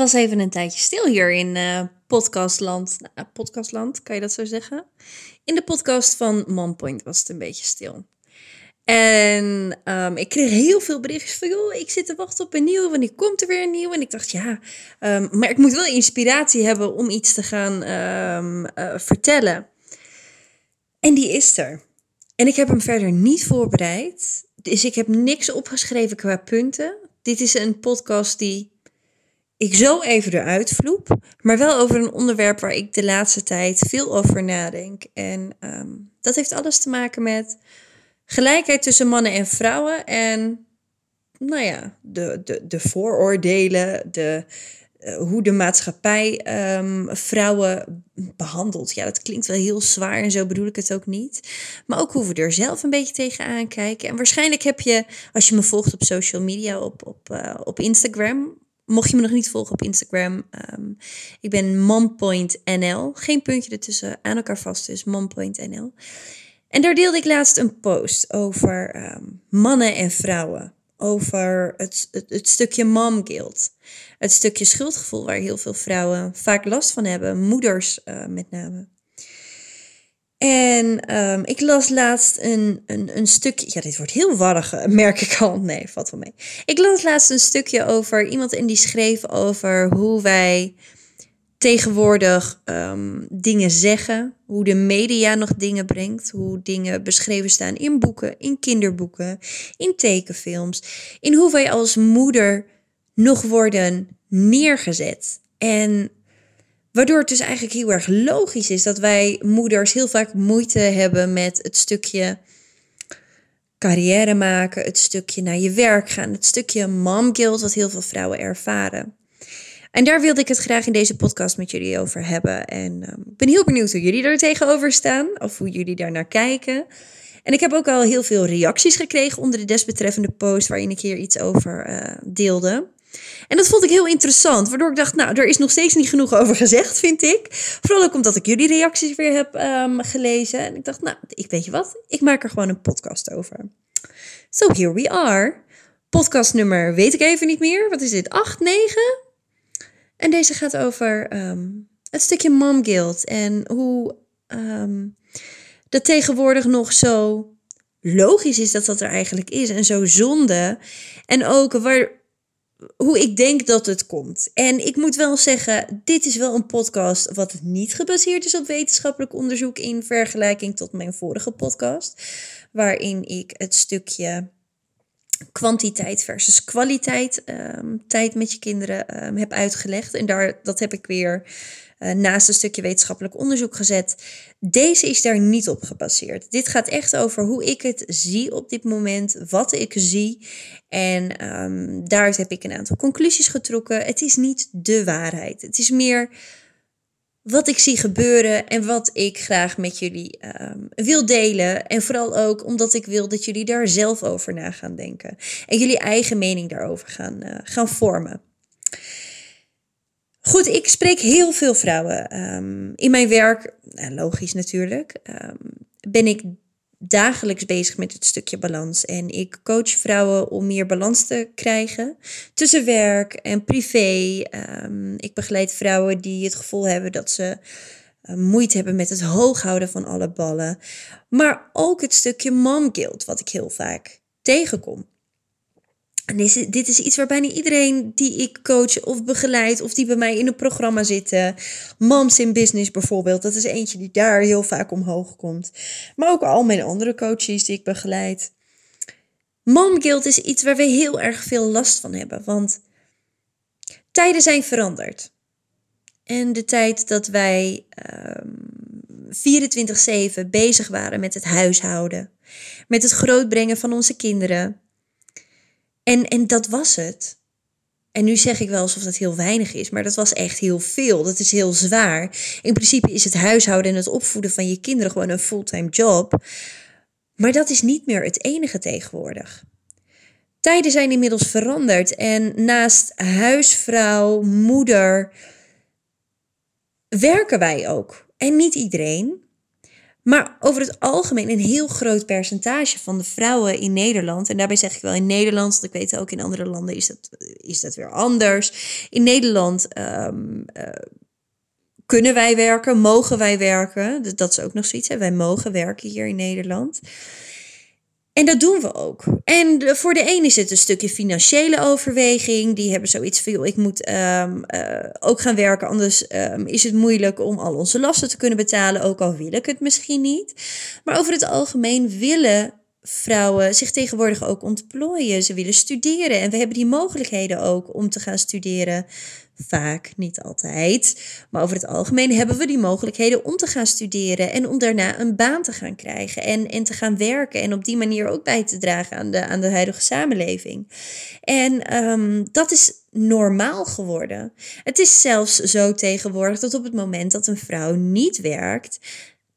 was even een tijdje stil hier in podcastland. Nou, podcastland, kan je dat zo zeggen? In de podcast van Mompoint was het een beetje stil. En ik kreeg heel veel berichtjes van, joh, ik zit te wachten op een nieuwe, wanneer komt er weer een nieuwe? En ik dacht, ja, maar ik moet wel inspiratie hebben om iets te gaan vertellen. En die is er. En ik heb hem verder niet voorbereid. Dus ik heb niks opgeschreven qua punten. Dit is een podcast die ik zo even eruit vloep. Maar wel over een onderwerp waar ik de laatste tijd veel over nadenk. En dat heeft alles te maken met gelijkheid tussen mannen en vrouwen. En nou ja, de vooroordelen, hoe de maatschappij vrouwen behandelt. Ja, dat klinkt wel heel zwaar en zo bedoel ik het ook niet. Maar ook hoe we er zelf een beetje tegenaan kijken. En waarschijnlijk heb je, als je me volgt op social media, op Instagram. Mocht je me nog niet volgen op Instagram. Ik ben Mompoint.nl. Geen puntje ertussen, aan elkaar vast dus. Mompoint.nl. En daar deelde ik laatst een post over mannen en vrouwen. Over het stukje mom guilt. Het stukje schuldgevoel waar heel veel vrouwen vaak last van hebben. Moeders met name. En ik las laatst een stukje. Ja, dit wordt heel warrig, merk ik al. Nee, valt wel mee. Ik las laatst een stukje over iemand en die schreef over hoe wij tegenwoordig dingen zeggen, hoe de media nog dingen brengt, hoe dingen beschreven staan in boeken, in kinderboeken, in tekenfilms, in hoe wij als moeder nog worden neergezet. En waardoor het dus eigenlijk heel erg logisch is dat wij moeders heel vaak moeite hebben met het stukje carrière maken, het stukje naar je werk gaan, het stukje mom guilt wat heel veel vrouwen ervaren. En daar wilde ik het graag in deze podcast met jullie over hebben. En ik ben heel benieuwd hoe jullie er tegenover staan. Of hoe jullie daar naar kijken. En ik heb ook al heel veel reacties gekregen onder de desbetreffende post waarin ik hier iets over deelde. En dat vond ik heel interessant. Waardoor ik dacht, nou, er is nog steeds niet genoeg over gezegd, vind ik. Vooral ook omdat ik jullie reacties weer heb gelezen. En ik dacht, nou, weet je wat? Ik maak er gewoon een podcast over. So here we are. Podcastnummer weet ik even niet meer. Wat is dit? 8, 9... En deze gaat over het stukje mom guilt en hoe dat tegenwoordig nog zo logisch is dat dat er eigenlijk is. En zo zonde. En ook hoe ik denk dat het komt. En ik moet wel zeggen, dit is wel een podcast wat niet gebaseerd is op wetenschappelijk onderzoek in vergelijking tot mijn vorige podcast. Waarin ik het stukje kwantiteit versus kwaliteit tijd met je kinderen heb uitgelegd. En dat heb ik weer naast een stukje wetenschappelijk onderzoek gezet. Deze is daar niet op gebaseerd. Dit gaat echt over hoe ik het zie op dit moment, wat ik zie. En daaruit heb ik een aantal conclusies getrokken. Het is niet de waarheid. Het is meer wat ik zie gebeuren en wat ik graag met jullie wil delen. En vooral ook omdat ik wil dat jullie daar zelf over na gaan denken. En jullie eigen mening daarover gaan vormen. Goed, ik spreek heel veel vrouwen. In mijn werk, logisch natuurlijk, ben ik dagelijks bezig met het stukje balans. En ik coach vrouwen om meer balans te krijgen tussen werk en privé. Ik begeleid vrouwen die het gevoel hebben dat ze moeite hebben met het hooghouden van alle ballen. Maar ook het stukje mom guilt, wat ik heel vaak tegenkom. En dit is iets waar bijna iedereen die ik coach of begeleid of die bij mij in een programma zitten. Moms in Business bijvoorbeeld. Dat is eentje die daar heel vaak omhoog komt. Maar ook al mijn andere coaches die ik begeleid. Mom guilt is iets waar we heel erg veel last van hebben. Want tijden zijn veranderd. En de tijd dat wij 24/7 bezig waren met het huishouden. Met het grootbrengen van onze kinderen. En dat was het. En nu zeg ik wel alsof dat heel weinig is, maar dat was echt heel veel. Dat is heel zwaar. In principe is het huishouden en het opvoeden van je kinderen gewoon een fulltime job. Maar dat is niet meer het enige tegenwoordig. Tijden zijn inmiddels veranderd. En naast huisvrouw, moeder, werken wij ook. En niet iedereen. Maar over het algemeen een heel groot percentage van de vrouwen in Nederland... en daarbij zeg ik wel in Nederland, want ik weet ook in andere landen is dat weer anders. In Nederland kunnen wij werken, mogen wij werken. Dat is ook nog zoiets, hè? Wij mogen werken hier in Nederland. En dat doen we ook. En voor de een is het een stukje financiële overweging. Die hebben zoiets van, joh, ik moet ook gaan werken. Anders is het moeilijk om al onze lasten te kunnen betalen. Ook al wil ik het misschien niet. Maar over het algemeen willen vrouwen zich tegenwoordig ook ontplooien. Ze willen studeren. En we hebben die mogelijkheden ook om te gaan studeren. Vaak, niet altijd. Maar over het algemeen hebben we die mogelijkheden om te gaan studeren. En om daarna een baan te gaan krijgen. En te gaan werken. En op die manier ook bij te dragen aan de huidige samenleving. En dat is normaal geworden. Het is zelfs zo tegenwoordig dat op het moment dat een vrouw niet werkt...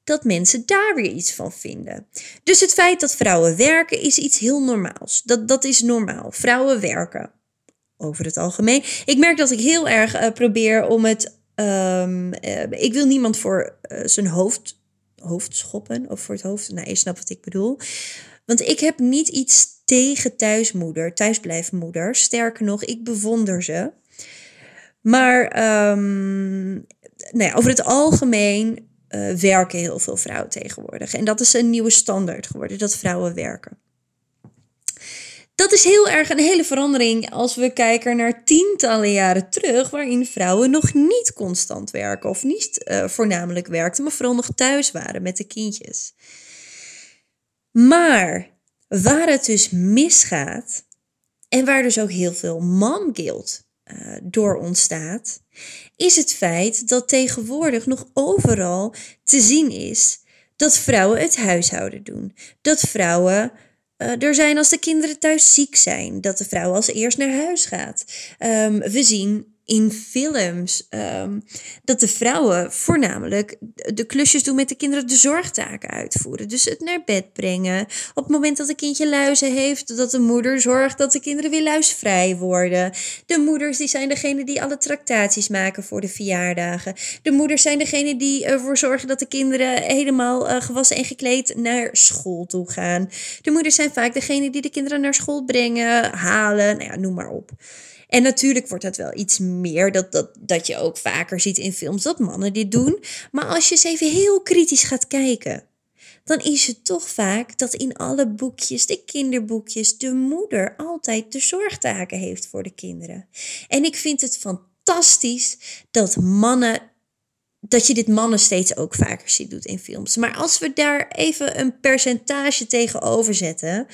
dat mensen daar weer iets van vinden. Dus het feit dat vrouwen werken is iets heel normaals. Dat is normaal. Vrouwen werken. Over het algemeen. Ik merk dat ik heel erg probeer om het... ik wil niemand voor zijn hoofd schoppen. Of voor het hoofd. Nou, je snapt wat ik bedoel. Want ik heb niet iets tegen thuisblijfmoeder. Sterker nog, ik bewonder ze. Maar over het algemeen... werken heel veel vrouwen tegenwoordig. En dat is een nieuwe standaard geworden, dat vrouwen werken. Dat is heel erg een hele verandering als we kijken naar tientallen jaren terug... waarin vrouwen nog niet constant werken of niet voornamelijk werkten... maar vooral nog thuis waren met de kindjes. Maar waar het dus misgaat en waar dus ook heel veel momguilt door ontstaat... is het feit dat tegenwoordig nog overal te zien is dat vrouwen het huishouden doen. Dat vrouwen er zijn als de kinderen thuis ziek zijn. Dat de vrouw als eerst naar huis gaat. We zien in films dat de vrouwen voornamelijk de klusjes doen met de kinderen, de zorgtaken uitvoeren. Dus het naar bed brengen. Op het moment dat een kindje luizen heeft, dat de moeder zorgt dat de kinderen weer luisvrij worden. De moeders die zijn degene die alle tractaties maken voor de verjaardagen. De moeders zijn degene die ervoor zorgen dat de kinderen helemaal gewassen en gekleed naar school toe gaan. De moeders zijn vaak degene die de kinderen naar school brengen, halen, noem maar op. En natuurlijk wordt dat wel iets meer, dat je ook vaker ziet in films dat mannen dit doen. Maar als je eens even heel kritisch gaat kijken, dan is het toch vaak dat in alle boekjes, de kinderboekjes, de moeder altijd de zorgtaken heeft voor de kinderen. En ik vind het fantastisch dat je dit mannen steeds ook vaker ziet doen in films. Maar als we daar even een percentage tegenover zetten...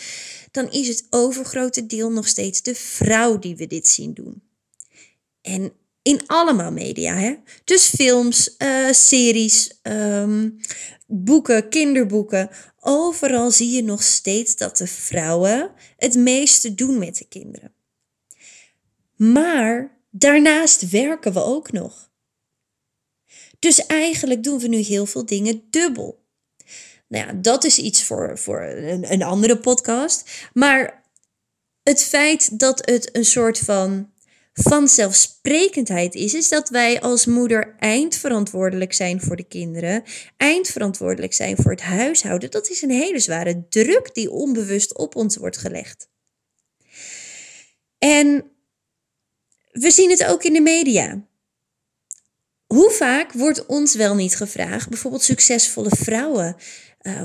dan is het overgrote deel nog steeds de vrouw die we dit zien doen. En in allemaal media, hè? Dus films, series, boeken, kinderboeken... overal zie je nog steeds dat de vrouwen het meeste doen met de kinderen. Maar daarnaast werken we ook nog. Dus eigenlijk doen we nu heel veel dingen dubbel. Dat is iets voor een andere podcast. Maar het feit dat het een soort van vanzelfsprekendheid is dat wij als moeder eindverantwoordelijk zijn voor de kinderen, eindverantwoordelijk zijn voor het huishouden. Dat is een hele zware druk die onbewust op ons wordt gelegd. En we zien het ook in de media. Hoe vaak wordt ons wel niet gevraagd, bijvoorbeeld succesvolle vrouwen,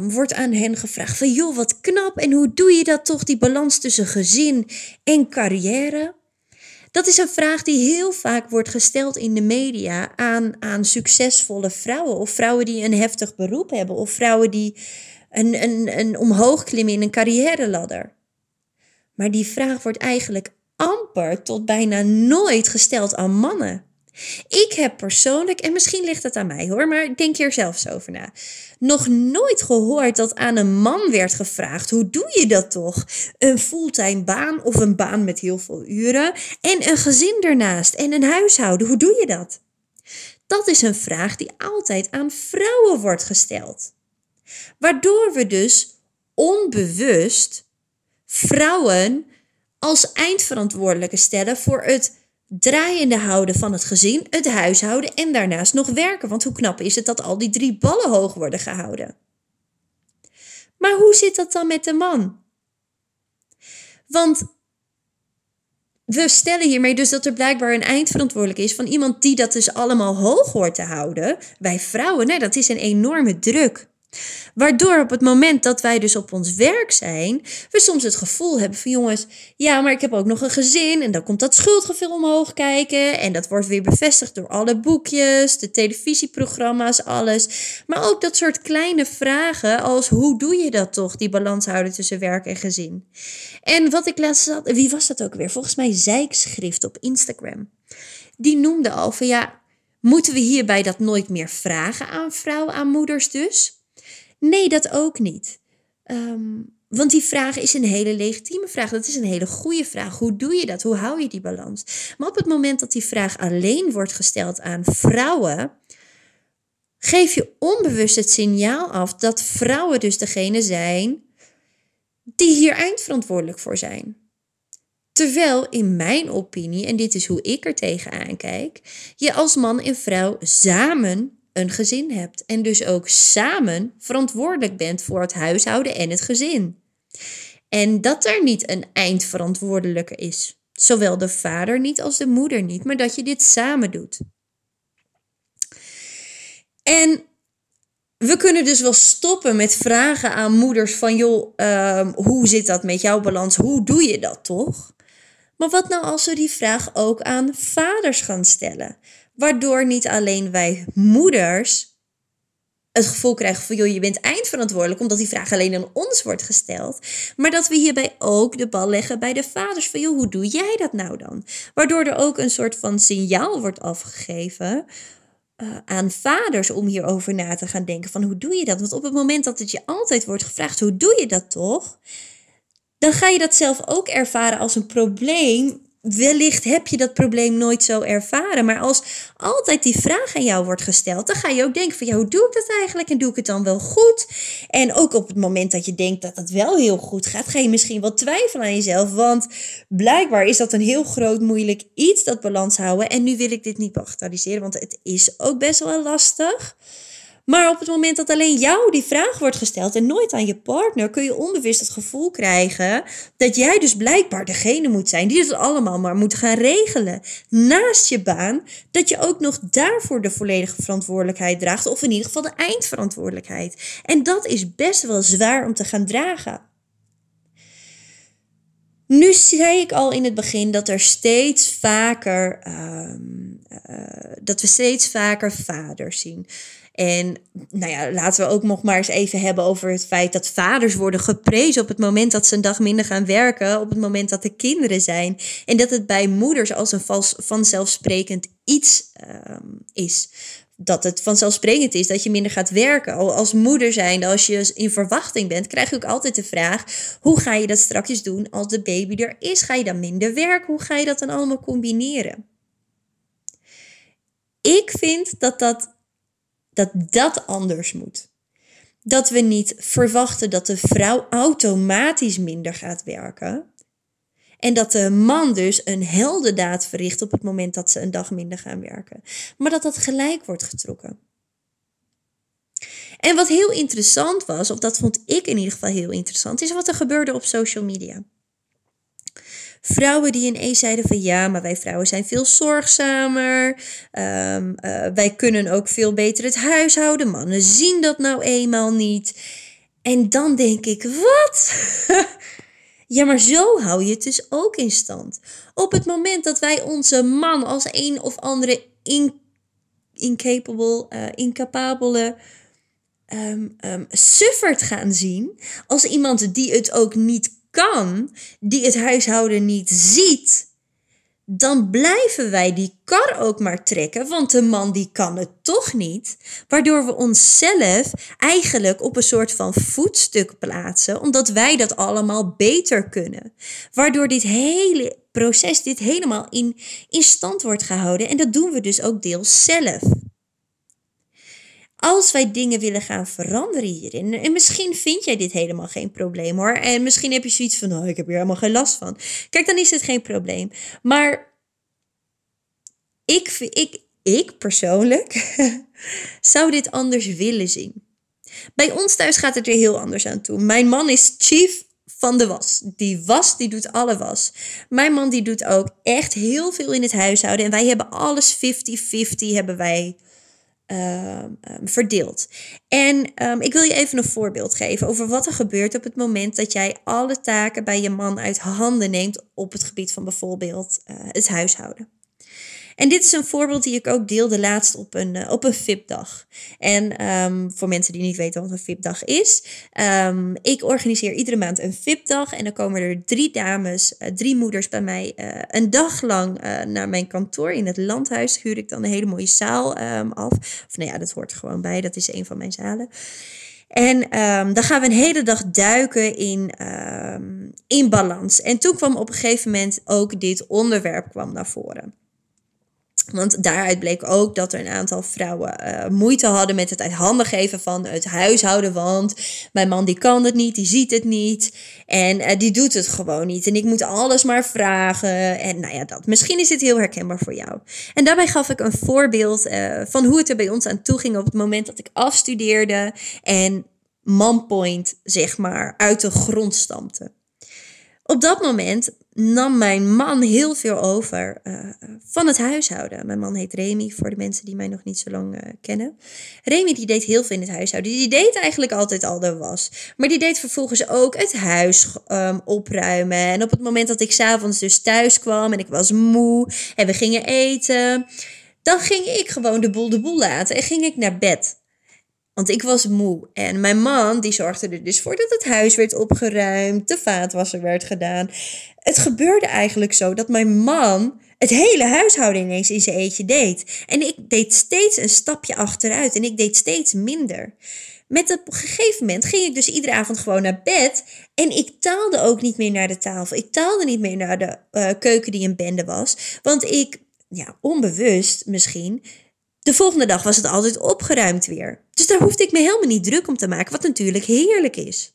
wordt aan hen gevraagd van joh, wat knap en hoe doe je dat toch, die balans tussen gezin en carrière? Dat is een vraag die heel vaak wordt gesteld in de media aan succesvolle vrouwen of vrouwen die een heftig beroep hebben of vrouwen die een omhoog klimmen in een carrière-ladder. Maar die vraag wordt eigenlijk amper tot bijna nooit gesteld aan mannen. Ik heb persoonlijk, en misschien ligt het aan mij hoor, maar denk hier zelf eens over na, nog nooit gehoord dat aan een man werd gevraagd, hoe doe je dat toch? Een fulltime baan of een baan met heel veel uren en een gezin ernaast en een huishouden, hoe doe je dat? Dat is een vraag die altijd aan vrouwen wordt gesteld. Waardoor we dus onbewust vrouwen als eindverantwoordelijke stellen voor het draaiende houden van het gezin, het huishouden en daarnaast nog werken. Want hoe knap is het dat al die 3 ballen hoog worden gehouden? Maar hoe zit dat dan met de man? Want we stellen hiermee dus dat er blijkbaar een eindverantwoordelijk is van iemand die dat dus allemaal hoog hoort te houden. Wij vrouwen, nee, dat is een enorme druk. Waardoor op het moment dat wij dus op ons werk zijn, we soms het gevoel hebben van jongens, ja, maar ik heb ook nog een gezin. En dan komt dat schuldgevoel omhoog kijken. En dat wordt weer bevestigd door alle boekjes, de televisieprogramma's, alles. Maar ook dat soort kleine vragen als hoe doe je dat toch, die balans houden tussen werk en gezin. En wat ik laatst had, wie was dat ook weer? Volgens mij Zijkschrift op Instagram. Die noemde al van ja, moeten we hierbij dat nooit meer vragen aan vrouwen, aan moeders dus? Nee, dat ook niet. Want die vraag is een hele legitieme vraag. Dat is een hele goede vraag. Hoe doe je dat? Hoe hou je die balans? Maar op het moment dat die vraag alleen wordt gesteld aan vrouwen, geef je onbewust het signaal af dat vrouwen dus degene zijn die hier eindverantwoordelijk voor zijn. Terwijl in mijn opinie, en dit is hoe ik er tegenaan kijk, je als man en vrouw samen een gezin hebt en dus ook samen verantwoordelijk bent voor het huishouden en het gezin. En dat er niet een eindverantwoordelijke is. Zowel de vader niet als de moeder niet, maar dat je dit samen doet. En we kunnen dus wel stoppen met vragen aan moeders van joh, hoe zit dat met jouw balans? Hoe doe je dat toch? Maar wat nou als we die vraag ook aan vaders gaan stellen? Waardoor niet alleen wij moeders het gevoel krijgen van joh, je bent eindverantwoordelijk, omdat die vraag alleen aan ons wordt gesteld. Maar dat we hierbij ook de bal leggen bij de vaders van joh, hoe doe jij dat nou dan? Waardoor er ook een soort van signaal wordt afgegeven aan vaders om hierover na te gaan denken van hoe doe je dat? Want op het moment dat het je altijd wordt gevraagd, hoe doe je dat toch? Dan ga je dat zelf ook ervaren als een probleem. Wellicht heb je dat probleem nooit zo ervaren. Maar als altijd die vraag aan jou wordt gesteld, dan ga je ook denken van ja, hoe doe ik dat eigenlijk? En doe ik het dan wel goed? En ook op het moment dat je denkt dat het wel heel goed gaat, ga je misschien wel twijfelen aan jezelf. Want blijkbaar is dat een heel groot moeilijk iets, dat balans houden. En nu wil ik dit niet bagatelliseren, want het is ook best wel lastig. Maar op het moment dat alleen jou die vraag wordt gesteld en nooit aan je partner, kun je onbewust het gevoel krijgen dat jij dus blijkbaar degene moet zijn die het allemaal maar moet gaan regelen. Naast je baan, dat je ook nog daarvoor de volledige verantwoordelijkheid draagt, of in ieder geval de eindverantwoordelijkheid. En dat is best wel zwaar om te gaan dragen. Nu zei ik al in het begin dat er steeds vaker, dat we steeds vaker vaders zien. En nou ja, laten we ook nog maar eens even hebben over het feit dat vaders worden geprezen op het moment dat ze een dag minder gaan werken, op het moment dat er kinderen zijn. En dat het bij moeders als een vanzelfsprekend iets is. Dat het vanzelfsprekend is dat je minder gaat werken. Als moeder zijnde, als je in verwachting bent, krijg je ook altijd de vraag, hoe ga je dat straks doen als de baby er is? Ga je dan minder werken? Hoe ga je dat dan allemaal combineren? Ik vind dat anders moet. Dat we niet verwachten dat de vrouw automatisch minder gaat werken. En dat de man dus een heldendaad verricht op het moment dat ze een dag minder gaan werken. Maar dat dat gelijk wordt getrokken. En wat heel interessant was, of dat vond ik in ieder geval heel interessant, is wat er gebeurde op social media. Vrouwen die ineens zeiden van ja, maar wij vrouwen zijn veel zorgzamer. Wij kunnen ook veel beter het huishouden. Mannen zien dat nou eenmaal niet. En dan denk ik, wat? Ja, maar zo hou je het dus ook in stand. Op het moment dat wij onze man als een of andere incapabele suffert gaan zien. Als iemand die het ook niet kan, die het huishouden niet ziet, dan blijven wij die kar ook maar trekken, want de man die kan het toch niet. Waardoor we onszelf eigenlijk op een soort van voetstuk plaatsen, omdat wij dat allemaal beter kunnen. Waardoor dit hele proces, dit helemaal in stand wordt gehouden en dat doen we dus ook deels zelf. Als wij dingen willen gaan veranderen hierin, en misschien vind jij dit helemaal geen probleem hoor. En misschien heb je zoiets van, oh, ik heb hier helemaal geen last van. Kijk, dan is het geen probleem. Maar ik persoonlijk zou dit anders willen zien. Bij ons thuis gaat het weer heel anders aan toe. Mijn man is chief van de was. Die doet alle was. Mijn man die doet ook echt heel veel in het huishouden. En wij hebben alles 50-50 hebben wij verdeeld. En ik wil je even een voorbeeld geven over wat er gebeurt op het moment dat jij alle taken bij je man uit handen neemt op het gebied van bijvoorbeeld het huishouden. En dit is een voorbeeld die ik ook deelde laatst op een VIP-dag. En voor mensen die niet weten wat een VIP-dag is. Ik organiseer iedere maand een VIP-dag. En dan komen er 3 moeders bij mij. Een dag lang naar mijn kantoor in het landhuis. Huur ik dan een hele mooie zaal af. Of nou ja, dat hoort er gewoon bij. Dat is een van mijn zalen. En dan gaan we een hele dag duiken in balans. En toen kwam op een gegeven moment ook dit onderwerp kwam naar voren. Want daaruit bleek ook dat er een aantal vrouwen moeite hadden met het uit handen geven van het huishouden. Want mijn man die kan het niet, die ziet het niet en die doet het gewoon niet. En ik moet alles maar vragen en nou ja, dat. Misschien is dit heel herkenbaar voor jou. En daarbij gaf ik een voorbeeld van hoe het er bij ons aan toe ging op het moment dat ik afstudeerde. En Mompoint, zeg maar, uit de grond stampte. Op dat moment nam mijn man heel veel over van het huishouden. Mijn man heet Remy, voor de mensen die mij nog niet zo lang kennen. Remy die deed heel veel in het huishouden. Die deed eigenlijk altijd al de was. Maar die deed vervolgens ook het huis opruimen. En op het moment dat ik 's avonds dus thuis kwam en ik was moe en we gingen eten, dan ging ik gewoon de boel laten en ging ik naar bed. Want ik was moe en mijn man die zorgde er dus voor dat het huis werd opgeruimd, de vaatwasser werd gedaan. Het gebeurde eigenlijk zo dat mijn man het hele huishouden ineens in zijn eentje deed. En ik deed steeds een stapje achteruit en ik deed steeds minder. Met op een gegeven moment ging ik dus iedere avond gewoon naar bed en ik taalde ook niet meer naar de tafel. Ik taalde niet meer naar de keuken die een bende was, want ik, ja, onbewust misschien, de volgende dag was het altijd opgeruimd weer. Dus daar hoefde ik me helemaal niet druk om te maken, wat natuurlijk heerlijk is.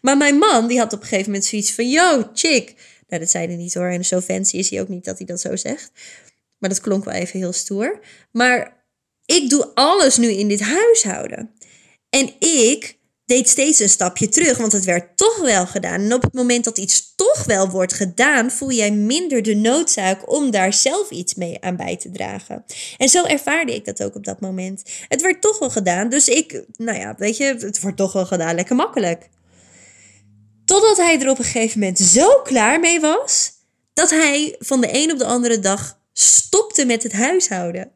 Maar mijn man, die had op een gegeven moment zoiets van, yo, chick. Nou, dat zei hij niet hoor, en zo fancy is hij ook niet dat hij dat zo zegt. Maar dat klonk wel even heel stoer. Maar ik doe alles nu in dit huishouden. En ik deed steeds een stapje terug, want het werd toch wel gedaan. En op het moment dat iets toch wel wordt gedaan, voel jij minder de noodzaak om daar zelf iets mee aan bij te dragen. En zo ervaarde ik dat ook op dat moment. Het werd toch wel gedaan, dus ik, nou ja, weet je, het wordt toch wel gedaan, lekker makkelijk. Totdat hij er op een gegeven moment zo klaar mee was, dat hij van de een op de andere dag stopte met het huishouden.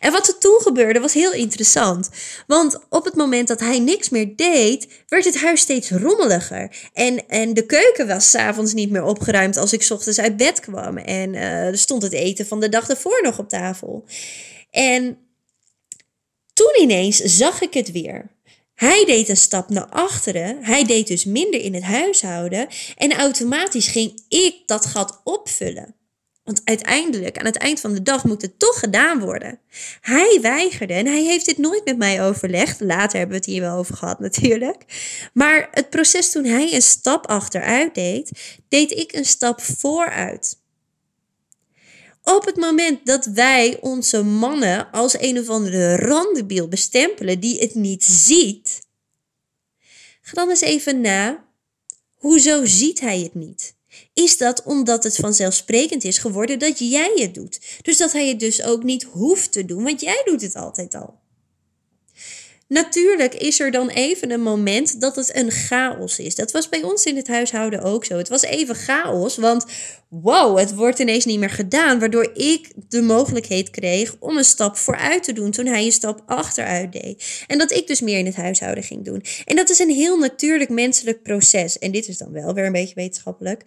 En wat er toen gebeurde was heel interessant. Want op het moment dat hij niks meer deed, werd het huis steeds rommeliger. En de keuken was 's avonds niet meer opgeruimd als ik 's ochtends uit bed kwam. En er stond het eten van de dag daarvoor nog op tafel. En toen ineens zag ik het weer. Hij deed een stap naar achteren. Hij deed dus minder in het huishouden. En automatisch ging ik dat gat opvullen. Want uiteindelijk, aan het eind van de dag, moet het toch gedaan worden. Hij weigerde en hij heeft dit nooit met mij overlegd. Later hebben we het hier wel over gehad natuurlijk. Maar het proces toen hij een stap achteruit deed, deed ik een stap vooruit. Op het moment dat wij onze mannen als een of andere randebiel bestempelen die het niet ziet. Ga dan eens even na, hoezo ziet hij het niet? Is dat omdat het vanzelfsprekend is geworden dat jij het doet? Dus dat hij het dus ook niet hoeft te doen, want jij doet het altijd al. Natuurlijk is er dan even een moment dat het een chaos is. Dat was bij ons in het huishouden ook zo. Het was even chaos, want wow, het wordt ineens niet meer gedaan. Waardoor ik de mogelijkheid kreeg om een stap vooruit te doen toen hij een stap achteruit deed. En dat ik dus meer in het huishouden ging doen. En dat is een heel natuurlijk menselijk proces. En dit is dan wel weer een beetje wetenschappelijk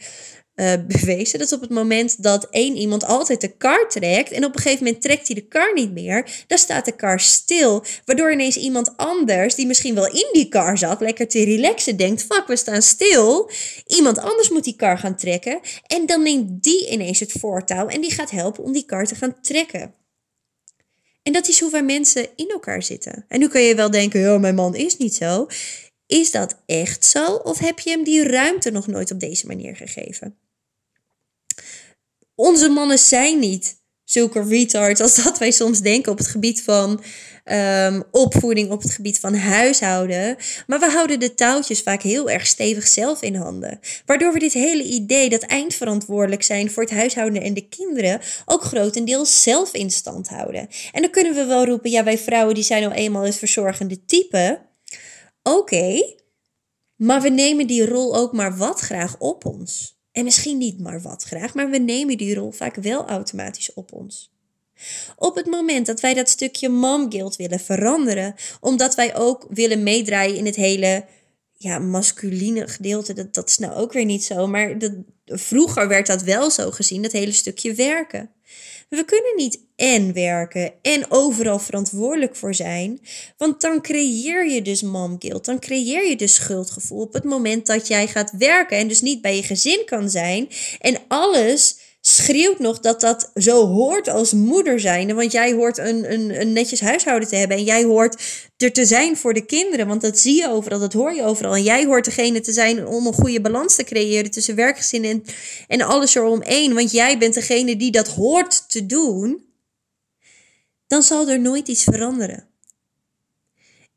bewezen. Dat op het moment dat één iemand altijd de kar trekt en op een gegeven moment trekt hij de kar niet meer, dan staat de kar stil, waardoor ineens iemand anders die misschien wel in die kar zat, lekker te relaxen, denkt, fuck, we staan stil. Iemand anders moet die kar gaan trekken en dan neemt die ineens het voortouw en die gaat helpen om die kar te gaan trekken. En dat is hoe wij mensen in elkaar zitten. En nu kun je wel denken, oh, mijn man is niet zo. Is dat echt zo of heb je hem die ruimte nog nooit op deze manier gegeven? Onze mannen zijn niet zulke retards als dat wij soms denken op het gebied van opvoeding, op het gebied van huishouden. Maar we houden de touwtjes vaak heel erg stevig zelf in handen. Waardoor we dit hele idee dat eindverantwoordelijk zijn voor het huishouden en de kinderen ook grotendeels zelf in stand houden. En dan kunnen we wel roepen, ja, wij vrouwen die zijn nou eenmaal het verzorgende type. Oké, maar we nemen die rol ook maar wat graag op ons. En misschien niet maar wat graag, maar we nemen die rol vaak wel automatisch op ons. Op het moment dat wij dat stukje mom guilt willen veranderen, omdat wij ook willen meedraaien in het hele masculine gedeelte, dat is nou ook weer niet zo, maar vroeger werd dat wel zo gezien, dat hele stukje werken. We kunnen niet én werken en overal verantwoordelijk voor zijn, want dan creëer je dus mom guilt, dan creëer je dus schuldgevoel op het moment dat jij gaat werken en dus niet bij je gezin kan zijn en alles schreeuwt nog dat zo hoort als moeder zijn. Want jij hoort een netjes huishouden te hebben. En jij hoort er te zijn voor de kinderen. Want dat zie je overal, dat hoor je overal. En jij hoort degene te zijn om een goede balans te creëren tussen werkgezin en alles eromheen. Want jij bent degene die dat hoort te doen. Dan zal er nooit iets veranderen.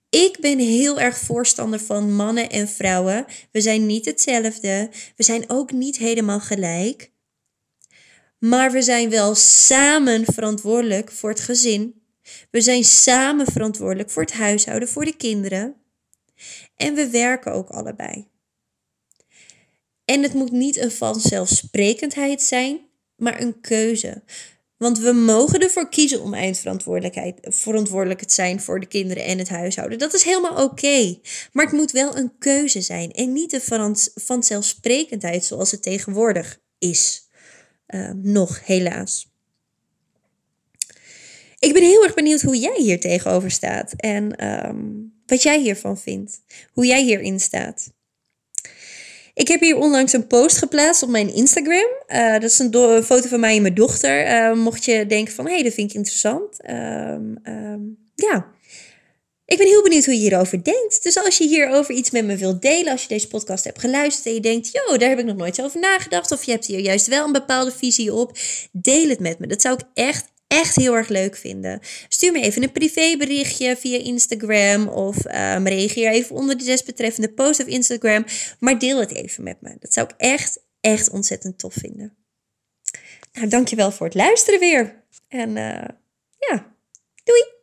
Ik ben heel erg voorstander van mannen en vrouwen. We zijn niet hetzelfde. We zijn ook niet helemaal gelijk. Maar we zijn wel samen verantwoordelijk voor het gezin. We zijn samen verantwoordelijk voor het huishouden, voor de kinderen. En we werken ook allebei. En het moet niet een vanzelfsprekendheid zijn, maar een keuze. Want we mogen ervoor kiezen om eindverantwoordelijk te zijn voor de kinderen en het huishouden. Dat is helemaal oké. Maar het moet wel een keuze zijn en niet een vanzelfsprekendheid zoals het tegenwoordig is. Nog helaas. Ik ben heel erg benieuwd hoe jij hier tegenover staat. En wat jij hiervan vindt. Hoe jij hierin staat. Ik heb hier onlangs een post geplaatst op mijn Instagram. Dat is een foto van mij en mijn dochter. Mocht je denken van, hey, dat vind ik interessant. Ik ben heel benieuwd hoe je hierover denkt. Dus als je hierover iets met me wilt delen, als je deze podcast hebt geluisterd en je denkt, daar heb ik nog nooit over nagedacht, of je hebt hier juist wel een bepaalde visie op, deel het met me. Dat zou ik echt heel erg leuk vinden. Stuur me even een privéberichtje via Instagram of reageer even onder de desbetreffende post op Instagram, maar deel het even met me. Dat zou ik echt ontzettend tof vinden. Nou, dankjewel voor het luisteren weer. En doei!